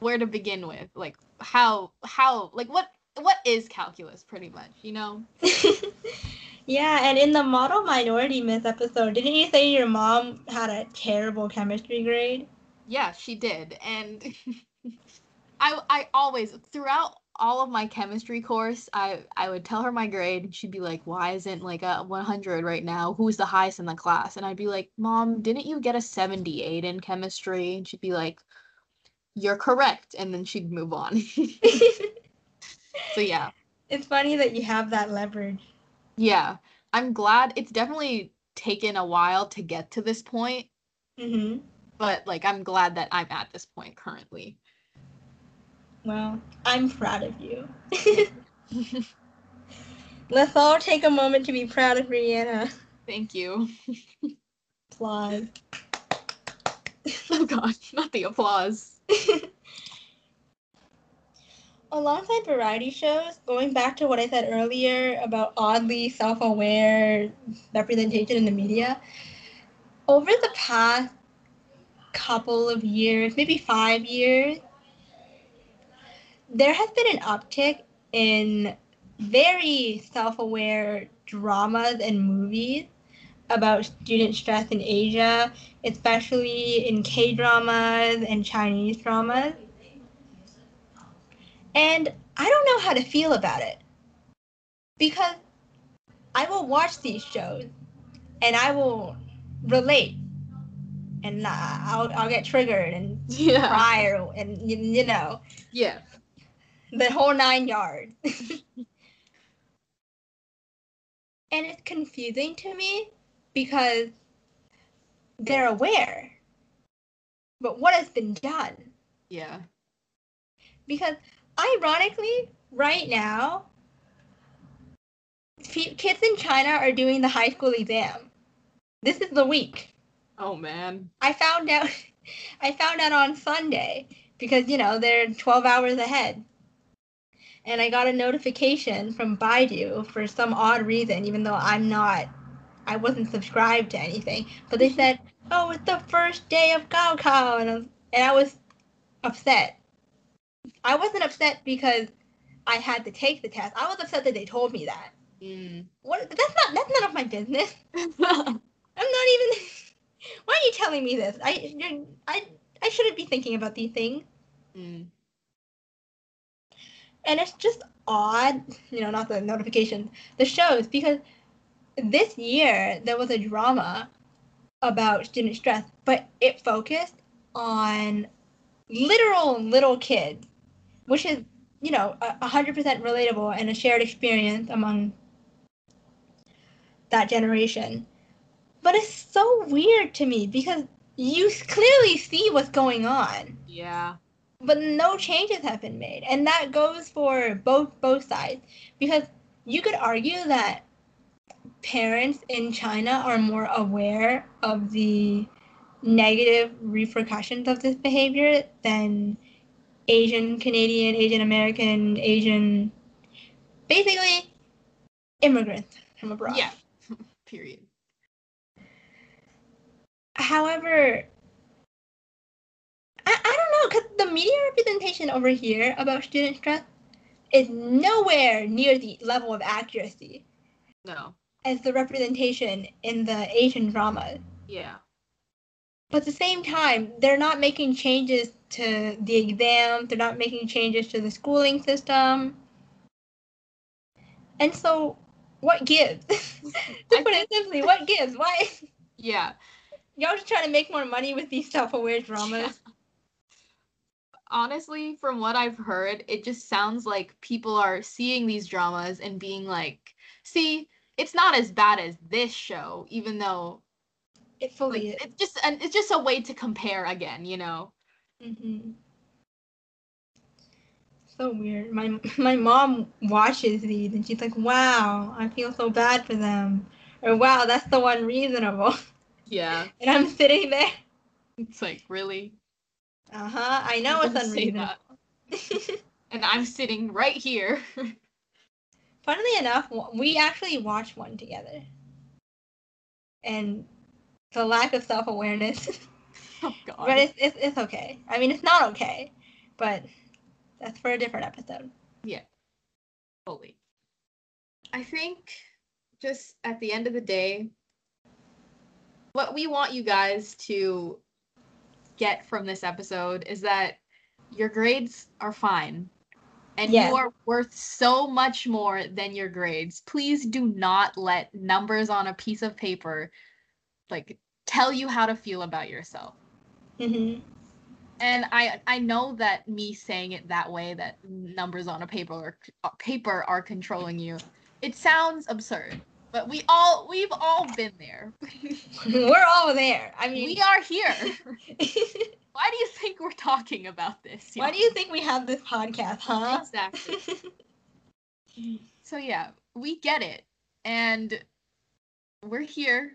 where to begin with. Like how, how, like what, what is calculus pretty much, you know? Yeah, and in the Model Minority Myth episode, didn't you say your mom had a terrible chemistry grade? Yeah, she did. And... I I always, throughout all of my chemistry course, I, I would tell her my grade, and she'd be like, why isn't, like, a one hundred right now? Who's the highest in the class? And I'd be like, mom, didn't you get a seventy-eight in chemistry? And she'd be like, you're correct. And then she'd move on. So, yeah. It's funny that you have that leverage. Yeah. I'm glad. It's definitely taken a while to get to this point. Mm-hmm. But, like, I'm glad that I'm at this point currently. Well, I'm proud of you. Let's all take a moment to be proud of Rihanna. Thank you. Applause. Oh gosh, not the applause. Alongside variety shows, going back to what I said earlier about oddly self-aware representation in the media, over the past couple of years, maybe five years, there has been an uptick in very self-aware dramas and movies about student stress in Asia, especially in K-dramas and Chinese dramas. And I don't know how to feel about it because I will watch these shows and I will relate and I'll, I'll get triggered and yeah. cry or, and, you, you know. Yeah. The whole nine yards. And it's confusing to me because they're aware. But what has been done? Yeah. Because ironically, right now, kids in China are doing the high school exam. This is the week. Oh, man. I found out, I found out on Sunday because, you know, they're twelve hours ahead. And I got a notification from Baidu for some odd reason, even though I'm not, I wasn't subscribed to anything. But they said, oh, it's the first day of gaokao. And I was, and I was upset. I wasn't upset because I had to take the test. I was upset that they told me that. Mm. What? That's not, that's none of my business. I'm not even, why are you telling me this? I, you're, I, I shouldn't be thinking about these things. Mm. And it's just odd, you know, not the notifications, the shows, because this year there was a drama about student stress, but it focused on literal little kids, which is, you know, one hundred percent relatable and a shared experience among that generation. But it's so weird to me because you clearly see what's going on. Yeah. But no changes have been made. And that goes for both both sides. Because you could argue that parents in China are more aware of the negative repercussions of this behavior than Asian Canadian, Asian American, Asian, basically immigrants from abroad. Yeah, period. However, I, I don't know, because the media representation over here about student stress is nowhere near the level of accuracy. No. As the representation in the Asian dramas. Yeah. But at the same time, they're not making changes to the exams. They're not making changes to the schooling system. And so, what gives? To put it simply, what gives? Why? Yeah. Y'all just trying to make more money with these self-aware dramas. Yeah. Honestly, from what I've heard, it just sounds like people are seeing these dramas and being like, see, it's not as bad as this show, even though... It fully like, is. It's just, an, it's just a way to compare again, you know? Mm-hmm. So weird. My my mom watches these and she's like, wow, I feel so bad for them. Or, wow, that's so unreasonable. Yeah. And I'm sitting there. It's like, really? Uh-huh. I know it's unreasonable. And I'm sitting right here. Funnily enough, we actually watched one together. And... the lack of self-awareness. Oh, God. But it's, it's it's okay. I mean, it's not okay, but that's for a different episode. Yeah. Totally. I think just at the end of the day, what we want you guys to get from this episode is that your grades are fine. And yeah. You are worth so much more than your grades. Please do not let numbers on a piece of paper like tell you how to feel about yourself. Mm-hmm. And I I know that me saying it that way, that numbers on a paper or uh, paper are controlling you, it sounds absurd, but we all we've all been there. We're all there. I mean, we are here. Why do you think we're talking about this? Why know? do you think we have this podcast, huh? Exactly. So yeah, we get it, and we're here.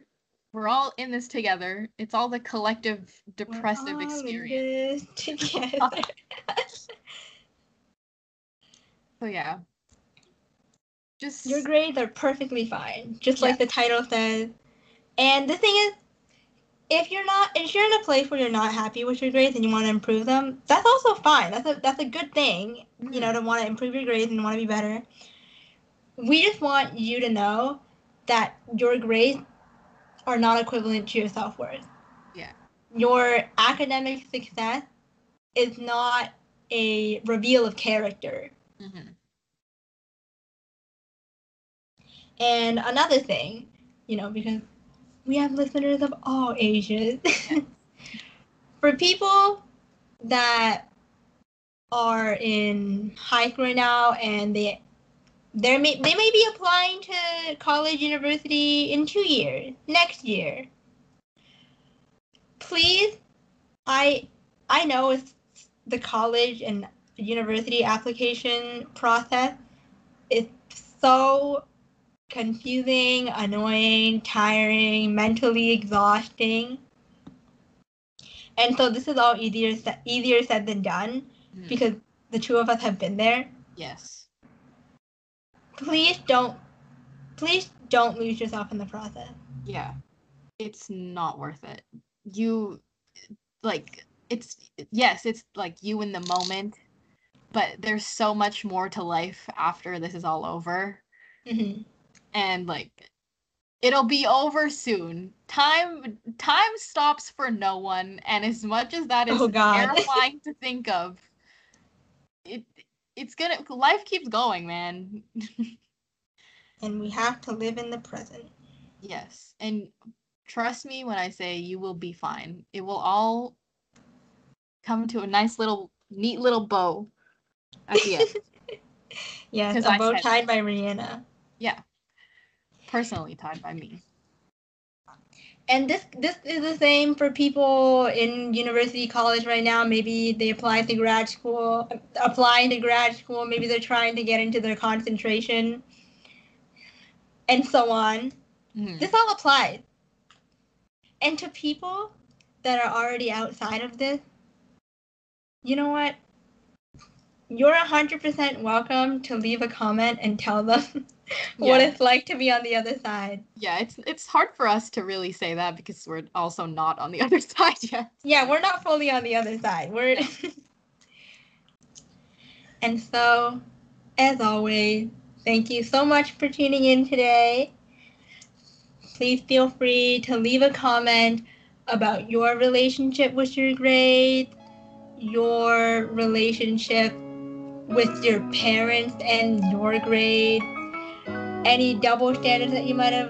We're all in this together. It's all the collective depressive We're all experience. In this together. So yeah. Just your grades are perfectly fine. Just yeah. like the title says. And the thing is, if you're not if you're in a place where you're not happy with your grades and you want to improve them, that's also fine. That's a that's a good thing, mm-hmm. you know, to want to improve your grades and want to be better. We just want you to know that your grades are not equivalent to your self-worth. Yeah. Your academic success is not a reveal of character. Mm-hmm. And another thing, you know, because we have listeners of all ages. Yes. For people that are in high school right now and they They may, they may be applying to college, university in two years, next year. Please, I I know it's the college and university application process is so confusing, annoying, tiring, mentally exhausting. And so this is all easier, easier said than done, mm. because the two of us have been there. Yes. Please don't, please don't lose yourself in the process. Yeah, it's not worth it. You, like, it's, yes, it's like you in the moment, but there's so much more to life after this is all over. Mm-hmm. And, like, it'll be over soon. Time, time stops for no one, and as much as that is oh, God. terrifying to think of, it, It's gonna, life keeps going, man. And we have to live in the present. Yes. And trust me when I say you will be fine. It will all come to a nice little, neat little bow at the end. Yes, a bow tied by Rihanna. Yeah. Personally tied by me. And this this is the same for people in university, college right now. Maybe they apply to grad school, applying to grad school. Maybe they're trying to get into their concentration, and so on. Mm-hmm. This all applies. And to people that are already outside of this, you know what? You're one hundred percent welcome to leave a comment and tell them yeah. what it's like to be on the other side. Yeah, it's it's hard for us to really say that because we're also not on the other side yet. Yeah, we're not fully on the other side. We're And so, as always, thank you so much for tuning in today. Please feel free to leave a comment about your relationship with your grades, your relationship with your parents and your grade, any double standards that you might have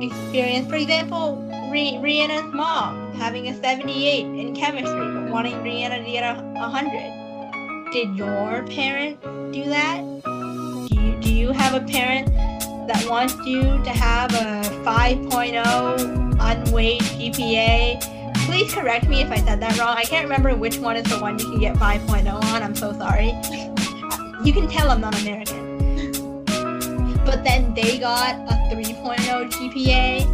experienced. For example, Rih- Rihanna's mom having a seventy-eight in chemistry but wanting Rihanna to get a one hundred. Did your parents do that? Do you, do you have a parent that wants you to have a five point oh unweighted G P A? Please correct me if I said that wrong. I can't remember which one is the one you can get five point oh on. I'm so sorry. You can tell I'm not American. But then they got a three point oh G P A.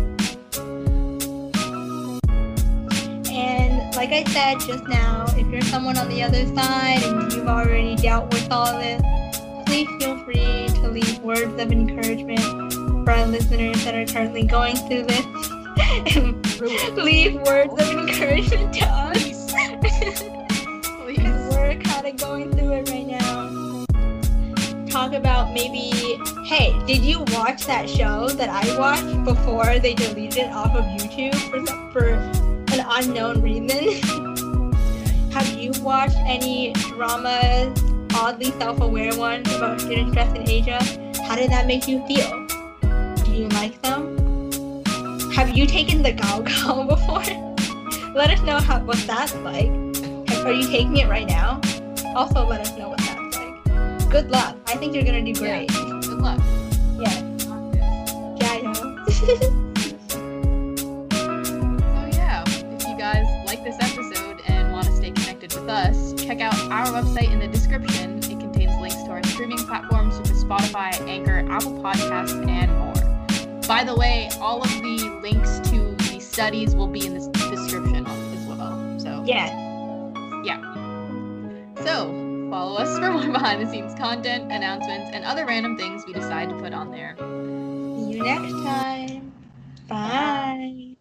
And like I said just now, if you're someone on the other side and you've already dealt with all this, please feel free to leave words of encouragement for our listeners that are currently going through this. Leave words of encouragement to us. We're kind of going through it right now. Talk about maybe, hey, did you watch that show that I watched before they deleted it off of YouTube for for an unknown reason? Have you watched any dramas, oddly self-aware ones about student stress in Asia? How did that make you feel? Do you like them? Have you taken the gaokao before? Let us know how, what that's like. Are you taking it right now? Also, let us know what that's like. Good luck. I think you're going to do great. Yeah. Good luck. Yeah. Yeah, I know. So, yeah. If you guys like this episode and want to stay connected with us, check out our website in the description. It contains links to our streaming platforms such as Spotify, Anchor, Apple Podcasts, and more. By the way, all of the links to the studies will be in the description as well. So yeah. Yeah. So follow us for more behind the scenes content, announcements, and other random things we decide to put on there. See you next time. Bye. Bye.